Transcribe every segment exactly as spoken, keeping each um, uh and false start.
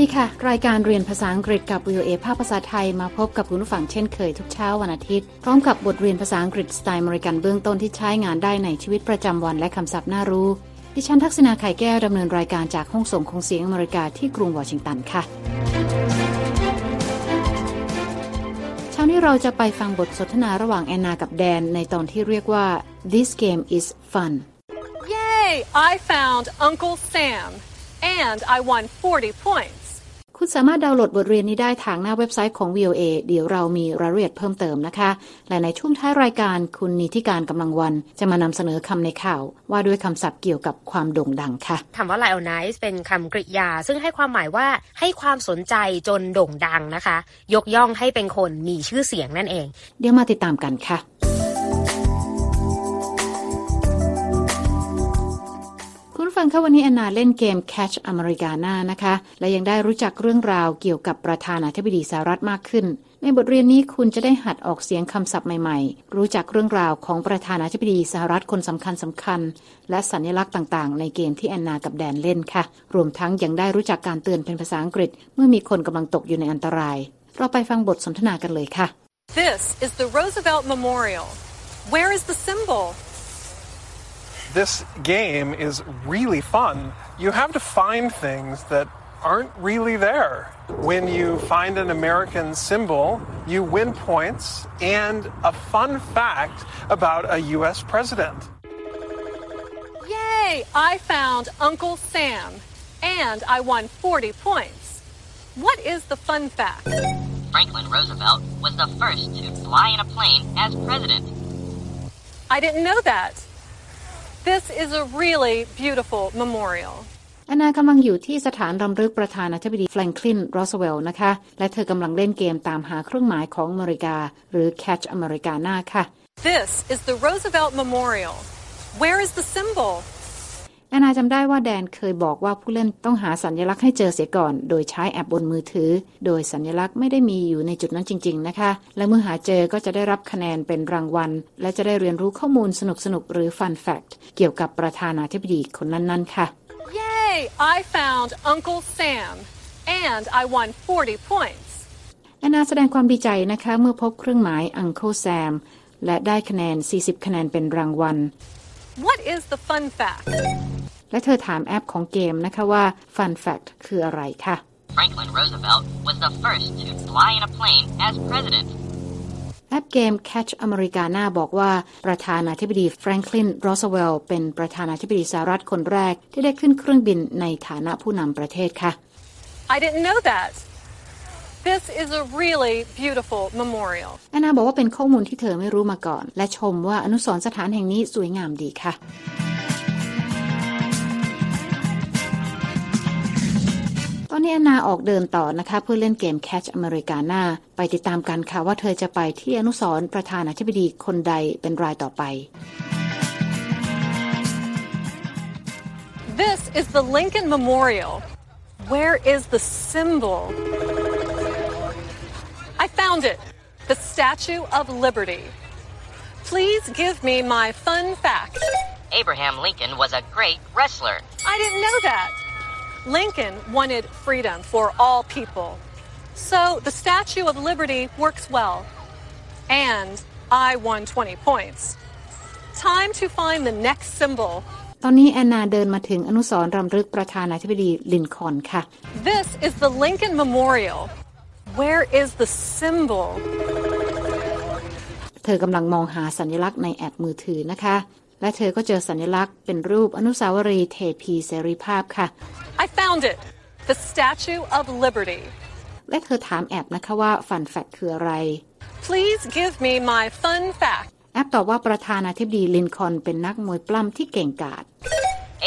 ดีค่ะรายการเรียนภาษาอังกฤษกับ วี โอ เอ ภาคภาษาไทยมาพบกับคุณผู้ฟังเช่นเคยทุกเช้าวันอาทิตย์พร้อมกับบทเรียนภาษาอังกฤษสไตล์อเมริกันเบื้องต้นที่ใช้งานได้ในชีวิตประจำวันและคำศัพท์น่ารู้ดิฉันทักษณาไข่แก้วดำเนินรายการจากห้องส่งของเสียงอเมริกาที่กรุงวอชิงตันค่ะเช้านี้เราจะไปฟังบทสนทนาระหว่างแอนนากับแดนในตอนที่เรียกว่า This game is fun Yay! I found Uncle Sam and I won forty pointsคุณสามารถดาวน์โหลดบทเรียนนี้ได้ทางหน้าเว็บไซต์ของ วี โอ เอ เดี๋ยวเรามีรายละเอียดเพิ่มเติมนะคะและในช่วงท้ายรายการคุณนิติการกำลังวันจะมานำเสนอคำในข่าวว่าด้วยคำศัพท์เกี่ยวกับความโด่งดังค่ะคำว่า Lionize เป็นคำกริยาซึ่งให้ความหมายว่าให้ความสนใจจนโด่งดังนะคะยกย่องให้เป็นคนมีชื่อเสียงนั่นเองเดี๋ยวมาติดตามกันค่ะ ฟังค่ะวันนี้แอนนาเล่นเกม Catch America นะคะและยังได้รู้จักเรื่องราวเกี่ยวกับประธานาธิบดีสหรัฐมากขึ้นในบทเรียนนี้คุณจะได้หัดออกเสียงคำศัพท์ใหม่ๆรู้จักเรื่องราวของประธานาธิบดีสหรัฐคนสำคัญสำคัญและสัญลักษณ์ต่างๆในเกมที่แอนนากับแดนเล่นค่ะรวมทั้งยังได้รู้จักการเตือนเป็นภาษาอังกฤษเมื่อมีคนกำลังตกอยู่ในอันตรายเราไปฟังบทสนทนากันเลยค่ะ This is the Roosevelt Memorial. Where is the symbol?This game is really fun. You have to find things that aren't really there. When you find an American symbol, you win points and a fun fact about a U S president. Yay! I found Uncle Sam and I won forty points. What is the fun fact? Franklin Roosevelt was the first to fly in a plane as president. I didn't know that.This is a really beautiful memorial. แอนนากำลังอยู่ที่สถานรำลึกประธานาธิบดี Franklin Roosevelt นะคะและเธอกำลังเล่นเกมตามหาเครื่องหมายของอเมริกาหรือ Catch America หน้าค่ะ This is the Roosevelt Memorial. Where is the symbol? แอนนาจำได้ว่าแดนเคยบอกว่าผู้เล่นต้องหาสัญลักษณ์ให้เจอเสียก่อนโดยใช้แอปบนมือถือโดยสัญลักษณ์ไม่ได้มีอยู่ในจุดนั้นจริงๆนะคะและเมื่อหาเจอก็จะได้รับคะแนนเป็นรางวัลและจะได้เรียนรู้ข้อมูลสนุกๆหรือ Fun Fact เกี่ยวกับประธานาธิบดีคนนั้นๆค่ะ Yay! I found Uncle Sam and I won forty points แอนนาแสดงความดีใจนะคะเมื่อพบเครื่องหมาย Uncle Sam และได้คะแนนfortyคะแนนเป็นรางวัล What is the Fun Fact?และเธอถามแอปของเกมนะคะว่า Fun Fact คืออะไรค่ะ Franklin Roosevelt was the first to fly in a plane as president แอปเกม Catch America หน้าบอกว่าประธานาธิบดี Franklin Roosevelt เป็นประธานาธิบดีสหรัฐคนแรกที่ได้ขึ้นเครื่องบินในฐานะผู้นำประเทศค่ะ I didn't know that. This is a really beautiful memorial แอนนาบอกว่าเป็นข้อมูลที่เธอไม่รู้มาก่อนและชมว่าอนุสรณ์สถานแห่งนี้สวยงามดีค่ะตอนนี้แอนนาออกเดินต่อนะคะเพื่อเล่นเกม Catch Americana ไปติดตามกันค่ะว่าเธอจะไปที่อนุสรณ์ประธานาธิบดีคนใดเป็นรายต่อไป This is the Lincoln Memorial. Where is the symbol? I found it. The Statue of Liberty. Please give me my fun fact. Abraham Lincoln was a great wrestler. I didn't know that.Lincoln wanted freedom for all people. So the Statue of Liberty works well. And I won twenty points. Time to find the next symbol. ตอนนี้แอนนาเดินมาถึงอนุสรณ์รำลึกประธานาธิบดีลินคอล์นค่ะ This is the Lincoln Memorial. Where is the symbol? เธอกำลังมองหาสัญลักษณ์ในแอปมือถือนะคะและเธอก็เจอสัญลักษณ์เป็นรูปอนุสาวรีย์เทพีเสรีภาพค่ะ I found it. The Statue of Liberty. และเธอถามแอปนะคะว่า Fun Fact คืออะไร Please give me my fun fact. แอปตอบว่าประธานาธิบดีลินคอล์นเป็นนักมวยปล้ำที่เก่งกาจ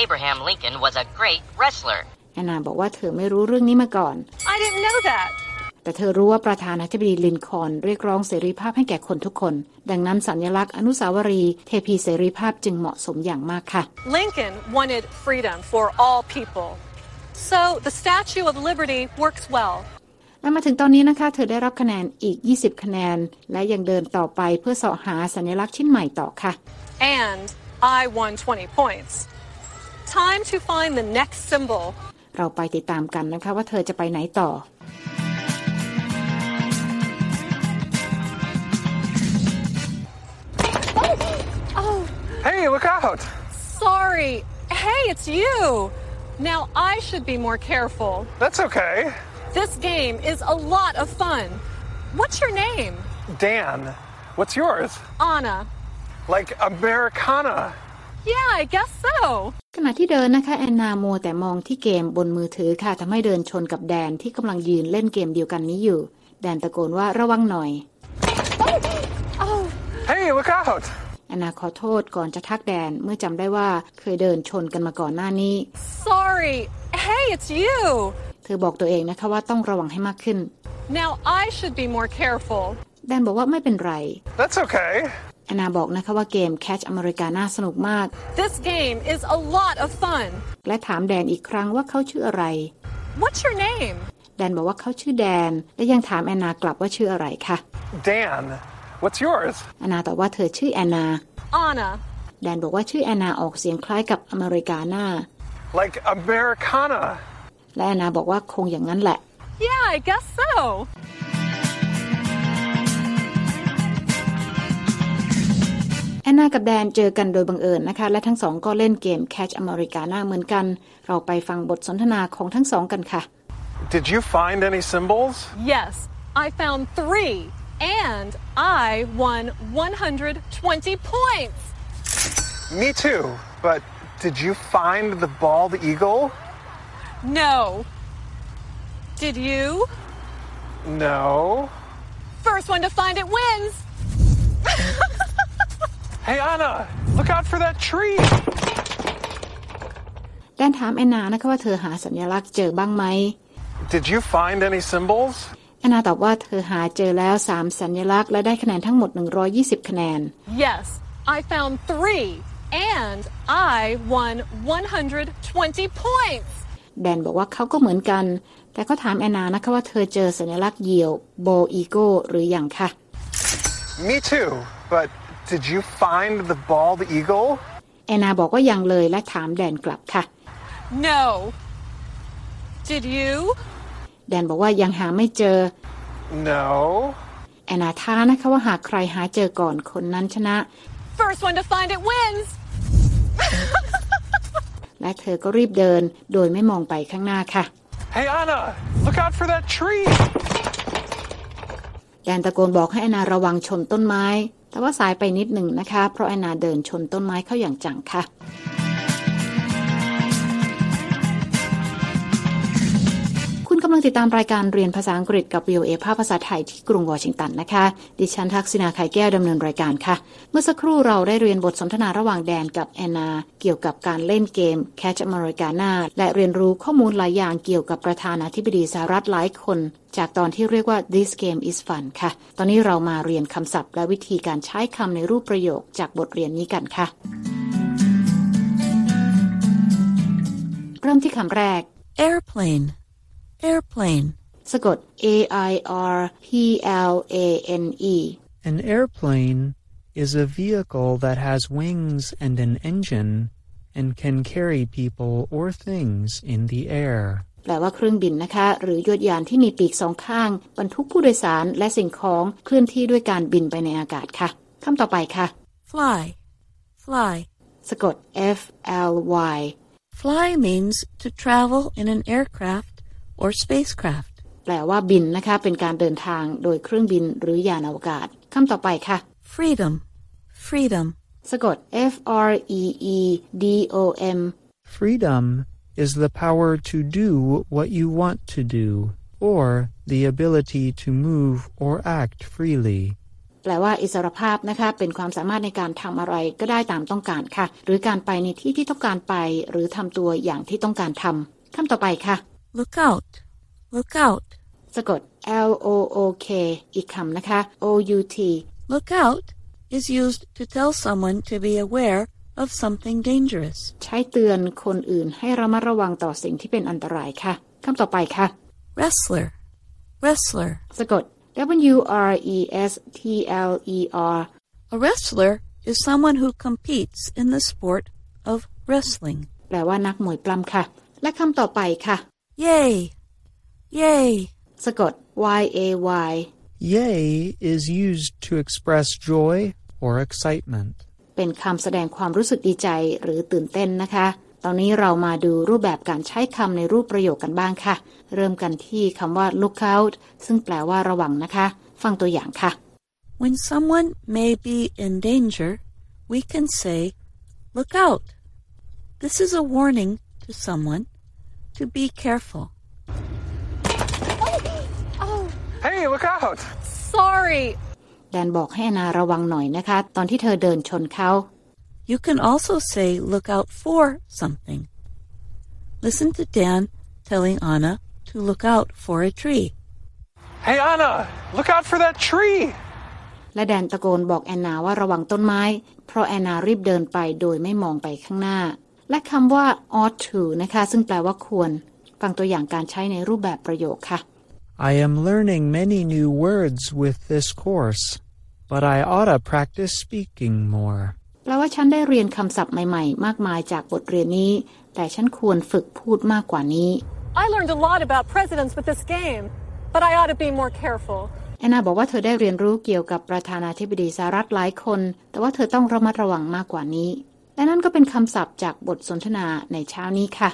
Abraham Lincoln was a great wrestler. แอนนาบอกว่าเธอไม่รู้เรื่องนี้มาก่อน I didn't know that.แต่เธอรู้ว่าประธานาธิบดีลินคอล์นเรียกร้องเสรีภาพให้แก่คนทุกคนดังนั้นสัญลักษณ์อนุสาวรีย์เทพีเสรีภาพจึงเหมาะสมอย่างมากค่ะ Lincoln wanted freedom for all people. So the Statue of Liberty works well. และมาถึงตอนนี้นะคะเธอได้รับคะแนนอีกtwentyคะแนนและยังเดินต่อไปเพื่อเสาะหาสัญลักษณ์ชิ้นใหม่ต่อค่ะ And I won twenty points. Time to find the next symbol. เราไปติดตามกันนะคะว่าเธอจะไปไหนต่อHey, look out! Sorry. Hey, it's you. Now I should be more careful. That's okay. This game is a lot of fun. What's your name? Dan. What's yours? Anna. Like Americana. Yeah, I guess so. ขณะที่เดินนะคะแอนนามัวแต่มองที่เกมบนมือถือค่ะทำให้เดินชนกับแดนที่กำลังยืนเล่นเกมเดียวกันนี้อยู่แดนตะโกนว่าระวังหน่อย oh. Oh. Hey, look out!แอนนาขอโทษก่อนจะทักแดนเมื่อจำได้ว่าเคยเดินชนกันมาก่อนหน้านี้ Sorry Hey it's you เธอบอกตัวเองนะคะว่าต้องระวังให้มากขึ้น Now I should be more careful แดนบอกว่าไม่เป็นไร That's okay แอนนาบอกนะคะว่าเกม Catch America น่าสนุกมาก This game is a lot of fun และถามแดนอีกครั้งว่าเขาชื่ออะไร What's your name แดนบอกว่าเขาชื่อแดนและยังถามแอนนากลับว่าชื่ออะไรค่ะ Dan What's yours? แอนนาตอบว่าเธอชื่อแอนนา Anna แดนบอกว่าชื่อแอนนาออกเสียงคล้ายกับอเมริกาน่า Like Americana และแอนนาบอกว่าคงอย่างนั้นแหละ Yeah, I guess so. แอนนากับแดนเจอกันโดยบังเอิญนะคะและทั้งสองก็เล่นเกม Catch Americana เหมือนกันเราไปฟังบทสนทนาของทั้งสองกันค่ะ Did you find any symbols? Yes, I found three.And I won one hundred twenty points. Me too. But did you find the bald eagle? No. Did you? No. First one to find it wins. Hey, Anna, look out for that tree. แดนถามแอนนานะคะว่าเธอหาสัญลักษณ์เจอบ้างไหม Did you find any symbols?แอนนาตอบว่าเธอหาเจอแล้วสามสัญลักษณ์และได้คะแนนทั้งหมดหนึ่งร้อยยี่สิบคะแนน Yes, I found three and I won one hundred twenty points. แดนบอกว่าเขาก็เหมือนกันแต่ก็ถามแอนนานะคะว่าเธอเจอสัญลักษณ์เหยี่ยวโบอีโก้หรือยังค่ะ Me too, but did you find the bald eagle? แอนนาบอกว่ายังเลยและถามแดนกลับค่ะ No. Did you?แดนบอกว่ายังหาไม่เจอ No แอนนาท้านะคะว่าหากใครหาเจอก่อนคนนั้นชนะ First one to find it wins และเธอก็รีบเดินโดยไม่มองไปข้างหน้าค่ะ Hey Anna look out for that tree แดนตะโกนบอกให้แอนนาระวังชนต้นไม้แต่ว่าสายไปนิดหนึ่งนะคะเพราะแอนนาเดินชนต้นไม้เข้าอย่างจังค่ะกำลังติดตามรายการเรียนภาษาอังกฤษกับ วี โอ เอ ภาคภาษาไทยที่กรุงวอชิงตันนะคะดิฉันทักษิณาไข่แก้วดำเนินรายการค่ะเมื่อสักครู่เราได้เรียนบทสนทนาระหว่างแดนกับแอนนาเกี่ยวกับการเล่นเกม Catch Americana และเรียนรู้ข้อมูลหลายอย่างเกี่ยวกับประธานาธิบดีสหรัฐหลายคนจากตอนที่เรียกว่า This Game is Fun ค่ะตอนนี้เรามาเรียนคำศัพท์และวิธีการใช้คำในรูปประโยคจากบทเรียนนี้กันค่ะเริ่มที่คำแรก Airplane Airplane. สะกด A I R P L A N E. An airplane is a vehicle that has wings and an engine and can carry people or things in the air. แปลว่าเครื่องบินนะคะหรือยวดยานที่มีปีกสองข้างบรรทุกผู้โดยสารและสิ่งของเคลื่อนที่ด้วยการบินไปในอากาศค่ะคำต่อไปค่ะ Fly. Fly. สะกด F L Y. Fly means to travel in an aircraft.or spacecraft แปลว่าบินนะคะเป็นการเดินทางโดยเครื่องบินหรือยานอวกาศคำต่อไปค่ะ freedom freedom สะกด F R E E D O M freedom is the power to do what you want to do or the ability to move or act freely แปลว่าอิสรภาพนะคะเป็นความสามารถในการทำอะไรก็ได้ตามต้องการค่ะหรือการไปในที่ที่ต้องการไปหรือทำตัวอย่างที่ต้องการทำคำต่อไปค่ะLook out, look out. สะกด L O O K อีกคำนะคะ O U T. Look out is used to tell someone to be aware of something dangerous. ใช้เตือนคนอื่นให้ระมัดระวังต่อสิ่งที่เป็นอันตรายค่ะคำต่อไปค่ะ Wrestler, wrestler. สะกด W R E S T L E R. A wrestler is someone who competes in the sport of wrestling. แปลว่านักมวยปล้ำค่ะ และคำต่อไปค่ะ Yay Yay สะกด Y A Y Yay is used to express joy or excitement เป็นคำแสดงความรู้สึกดีใจหรือตื่นเต้นนะคะตอนนี้เรามาดูรูปแบบการใช้คำในรูปประโยคกันบ้างค่ะเริ่มกันที่คำว่า look out ซึ่งแปลว่าระวังนะคะฟังตัวอย่างค่ะ When someone may be in danger we can say look out This is a warning to someone to be careful Oh, oh. Hey look out Sorry แดนบอกให้แอนนาระวังหน่อยนะคะตอนที่เธอเดินชนเขาYou can also say look out for something. Listen to Dan telling Anna to look out for a tree. Hey Anna, look out for that tree. และแดนตะโกนบอกแอนนาว่าระวังต้นไม้เพราะแอนนารีบเดินไปโดยไม่มองไปข้างหน้าและคำว่า ought to นะคะซึ่งแปลว่าควรฟังตัวอย่างการใช้ในรูปแบบประโยคค่ะ I am learning many new words with this course, but I ought to practice speaking more.แปลว่าฉันได้เรียนคำศัพท์ใหม่ๆมากมายจากบทเรียนนี้แต่ฉันควรฝึกพูดมากกว่านี้ I learned a lot about presidents with this game, but I ought to be more careful. แอนนาบอกว่าเธอได้เรียนรู้เกี่ยวกับประธานาธิบดีสหรัฐหลายคนแต่ว่าเธอต้องระมัดระวังมากกว่านี้และนั่นก็เป็นคำศัพท์จากบทสนทนาในเช้านี้ค่ะ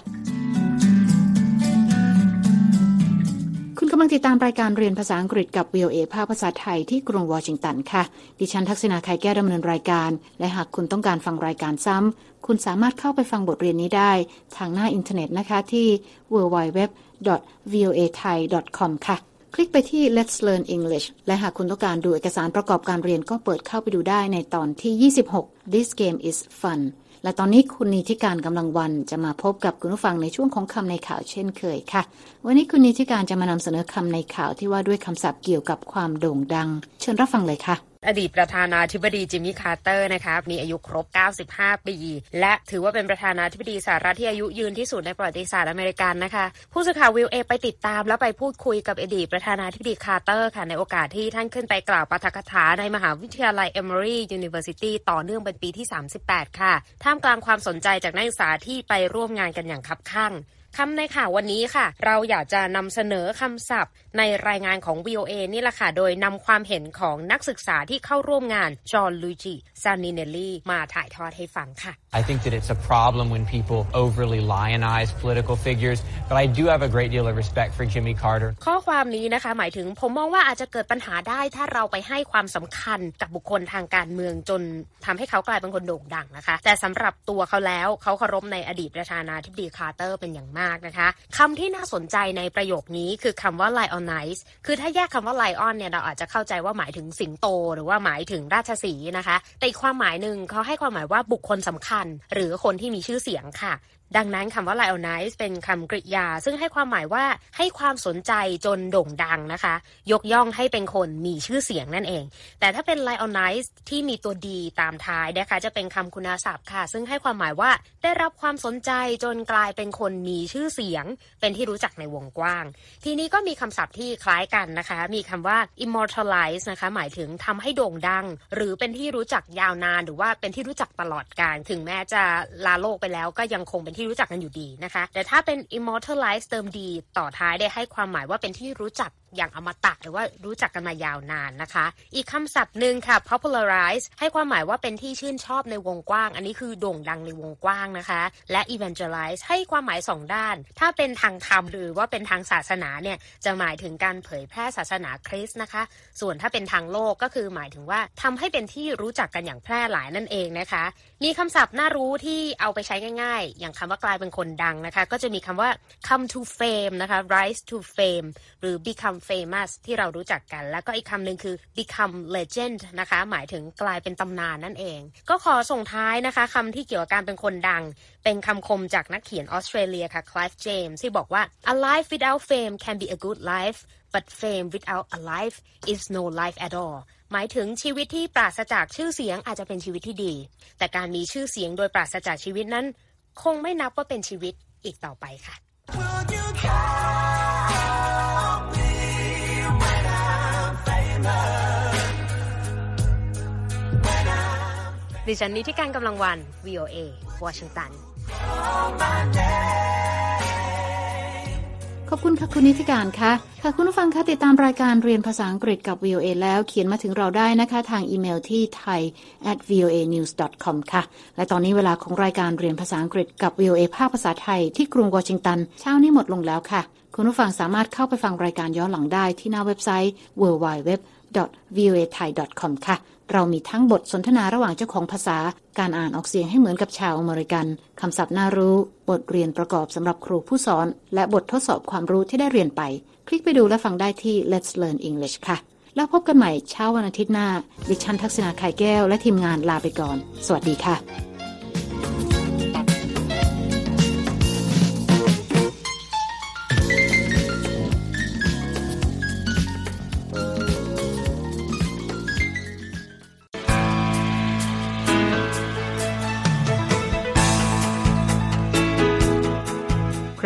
คุณกำลังติดตามรายการเรียนภาษาอังกฤษกับ วี โอ เอ ภาคภาษาไทยที่กรุงวอชิงตันค่ะดิฉันทักษิณา ไข่แก้วดำเนินรายการและหากคุณต้องการฟังรายการซ้ำคุณสามารถเข้าไปฟังบทเรียนนี้ได้ทางหน้าอินเทอร์เน็ตนะคะที่ ดับเบิลยู ดับเบิลยู ดับเบิลยู ดอท วี โอ เอ ไทย ดอท คอม ค่ะคลิกไปที่ Let's Learn English และหากคุณต้องการดูเอกสารประกอบการเรียนก็เปิดเข้าไปดูได้ในตอนที่ยี่สิบหก This game is fun และตอนนี้คุณนิธิการกำลังวันจะมาพบกับคุณผู้ฟังในช่วงของคำในข่าวเช่นเคยค่ะวันนี้คุณนิธิการจะมานำเสนอคำในข่าวที่ว่าด้วยคำศัพท์เกี่ยวกับความโด่งดังเชิญรับฟังเลยค่ะอดีตประธานาธิบดีจิมมี่คาร์เตอร์นะคะมีอายุครบเก้าสิบห้าปีและถือว่าเป็นประธานาธิบดีสหรัฐที่อายุยืนที่สุดในประวัติศาสตร์อเมริกันนะคะผู้สื่อข่าววีโอเอไปติดตามและไปพูดคุยกับอดีตประธานาธิบดีคาร์เตอร์ค่ะในโอกาสที่ท่านขึ้นไปกล่าวปาฐกถาในมหาวิทยาลัย Emory University ต่อเนื่องเป็นปีที่สามสิบแปดค่ะท่ามกลางความสนใจจากนักศึกษาที่ไปร่วมงานกันอย่างคับคั่งคำในข่าววันนี้ค่ะเราอยากจะนำเสนอคำศัพท์ในรายงานของ วี โอ เอ นี่แหละค่ะโดยนำความเห็นของนักศึกษาที่เข้าร่วมงานจอห์นลูจิซานิเนลลี่มาถ่ายทอดให้ฟังค่ะ I think that it's a problem when people overly lionize political figures but I do have a great deal of respect for Jimmy Carter ข้อความนี้นะคะหมายถึงผมมองว่าอาจจะเกิดปัญหาได้ถ้าเราไปให้ความสำคัญกับบุคคลทางการเมืองจนทำให้เขากลายเป็นคนโด่งดังนะคะแต่สำหรับตัวเขาแล้วเขาเคารพในอดีตประธานาธิบดีคาร์เตอร์เป็นอย่างมากนะคะคำที่น่าสนใจในประโยคนี้คือคำว่า Lionize คือถ้าแยกคำว่า Lion เนี่ยเราอาจจะเข้าใจว่าหมายถึงสิงโตหรือว่าหมายถึงราชสีห์นะคะแต่อีกความหมายหนึ่งเขาให้ความหมายว่าบุคคลสำคัญหรือคนที่มีชื่อเสียงค่ะดังนั้นคำว่า Lionize เป็นคำกริยาซึ่งให้ความหมายว่าให้ความสนใจจนโด่งดังนะคะยกย่องให้เป็นคนมีชื่อเสียงนั่นเองแต่ถ้าเป็น Lionize ที่มีตัวดีตามท้ายนะคะจะเป็นคำคุณศัพท์ค่ะซึ่งให้ความหมายว่าได้รับความสนใจจนกลายเป็นคนมีชื่อเสียงเป็นที่รู้จักในวงกว้างทีนี้ก็มีคำศัพท์ที่คล้ายกันนะคะมีคำว่า immortalize นะคะหมายถึงทำให้โด่งดังหรือเป็นที่รู้จักยาวนานหรือว่าเป็นที่รู้จักตลอดกาลถึงแม้จะลาโลกไปแล้วก็ยังคงเป็นที่รู้จักกันอยู่ดีนะคะแต่ถ้าเป็น immortalize เติมดีต่อท้ายได้ให้ความหมายว่าเป็นที่รู้จักอย่างอมตะหรือว่ารู้จักกันมายาวนานนะคะอีกคำศัพท์หนึ่งค่ะ popularize ให้ความหมายว่าเป็นที่ชื่นชอบในวงกว้างอันนี้คือโด่งดังในวงกว้างนะคะและ evangelize ให้ความหมายสองด้านถ้าเป็นทางธรรมหรือว่าเป็นทางศาสนาเนี่ยจะหมายถึงการเผยแพร่ศาสนาคริสต์นะคะส่วนถ้าเป็นทางโลกก็คือหมายถึงว่าทำให้เป็นที่รู้จักกันอย่างแพร่หลายนั่นเองนะคะมีคำศัพท์น่ารู้ที่เอาไปใช้ง่ายๆอย่างคำว่ากลายเป็นคนดังนะคะก็จะมีคำว่า come to fame นะคะ rise to fame หรือ become famous ที่เรารู้จักกันแล้วก็อีกคำหนึ่งคือ become legend นะคะหมายถึงกลายเป็นตำนานนั่นเองก็ขอส่งท้ายนะคะคำที่เกี่ยวกับการเป็นคนดังเป็นคำคมจากนักเขียนออสเตรเลียค่ะ Clive James ที่บอกว่า A life without fame can be a good life but fame without a life is no life at all หมายถึงชีวิตที่ปราศจากชื่อเสียงอาจจะเป็นชีวิตที่ดีแต่การมีชื่อเสียงโดยปราศจากชีวิตนั้นคงไม่นับว่าเป็นชีวิตอีกต่อไปค่ะดิฉันนิธิการกำลังวัน วี โอ เอ วอชิงตัน ขอบคุณค่ะคุณนิติการค่ะค่ะคุณผู้ฟังคะติดตามรายการเรียนภาษาอังกฤษกับ วี โอ เอ แล้วเขียนมาถึงเราได้นะคะทางอีเมลที่ ไทย แอท วี โอ เอ นิวส์ ดอท คอม ค่ะและตอนนี้เวลาของรายการเรียนภาษาอังกฤษกับ วี โอ เอ ภาคภาษาไทยที่กรุงวอชิงตันเช้านี้หมดลงแล้วค่ะคุณผู้ฟังสามารถเข้าไปฟังรายการย้อนหลังได้ที่หน้าเว็บไซต์ ดับเบิลยู ดับเบิลยู ดับเบิลยู ดอท วี โอ เอ ไทย ดอท คอม ค่ะเรามีทั้งบทสนทนาระหว่างเจ้าของภาษาการอ่านออกเสียงให้เหมือนกับชาวอเมริกันคำศัพท์น่ารู้บทเรียนประกอบสำหรับครูผู้สอนและบททดสอบความรู้ที่ได้เรียนไปคลิกไปดูและฟังได้ที่ Let's Learn English ค่ะแล้วพบกันใหม่เช้าวันอาทิตย์หน้าดิฉันทักษณาไข่แก้วและทีมงานลาไปก่อนสวัสดีค่ะ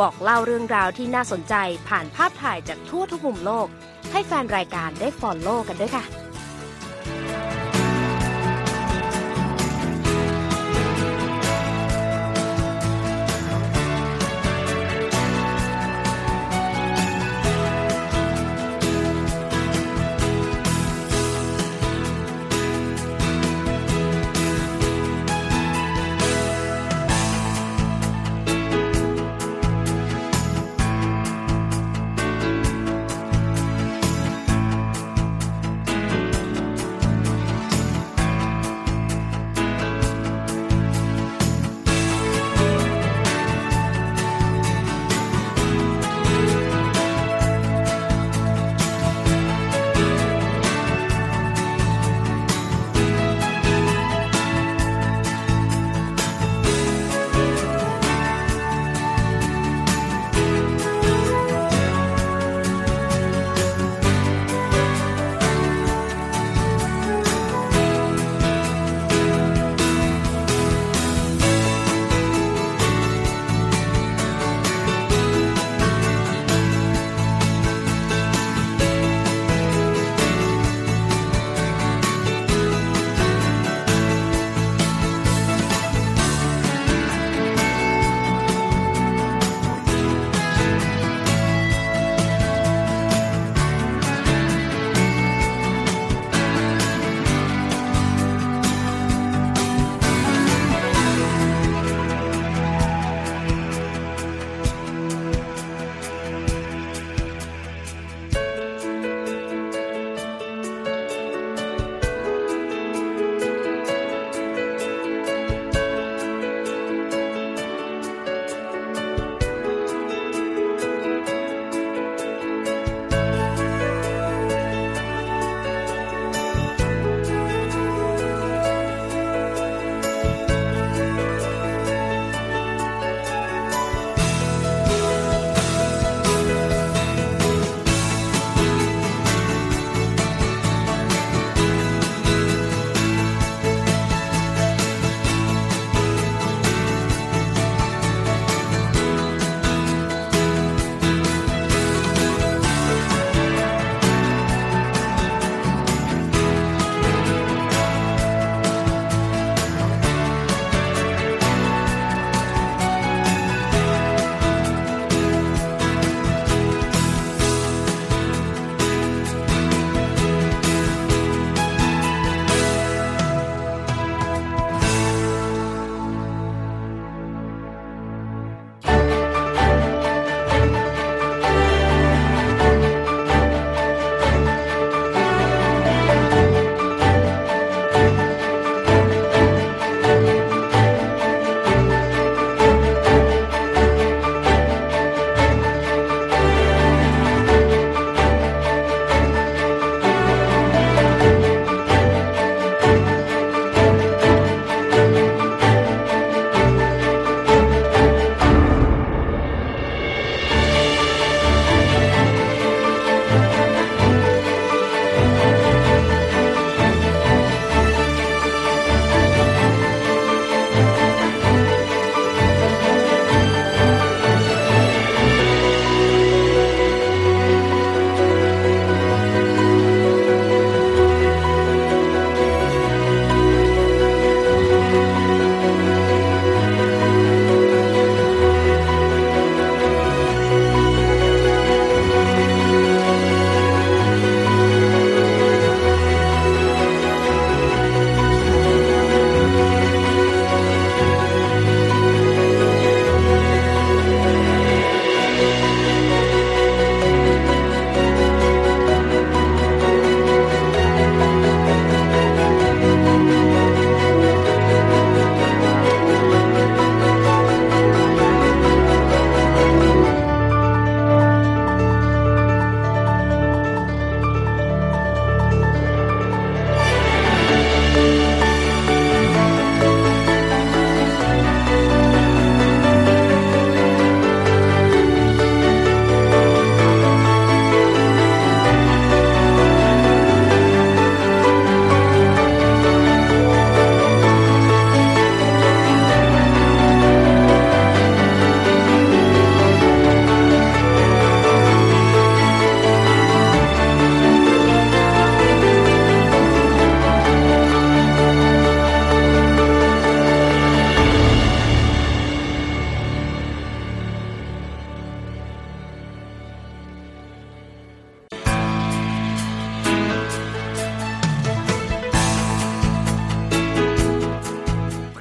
บอกเล่าเรื่องราวที่น่าสนใจผ่านภาพถ่ายจากทั่วทุกมุมโลกให้แฟนรายการได้ฟอลโล่กันด้วยค่ะ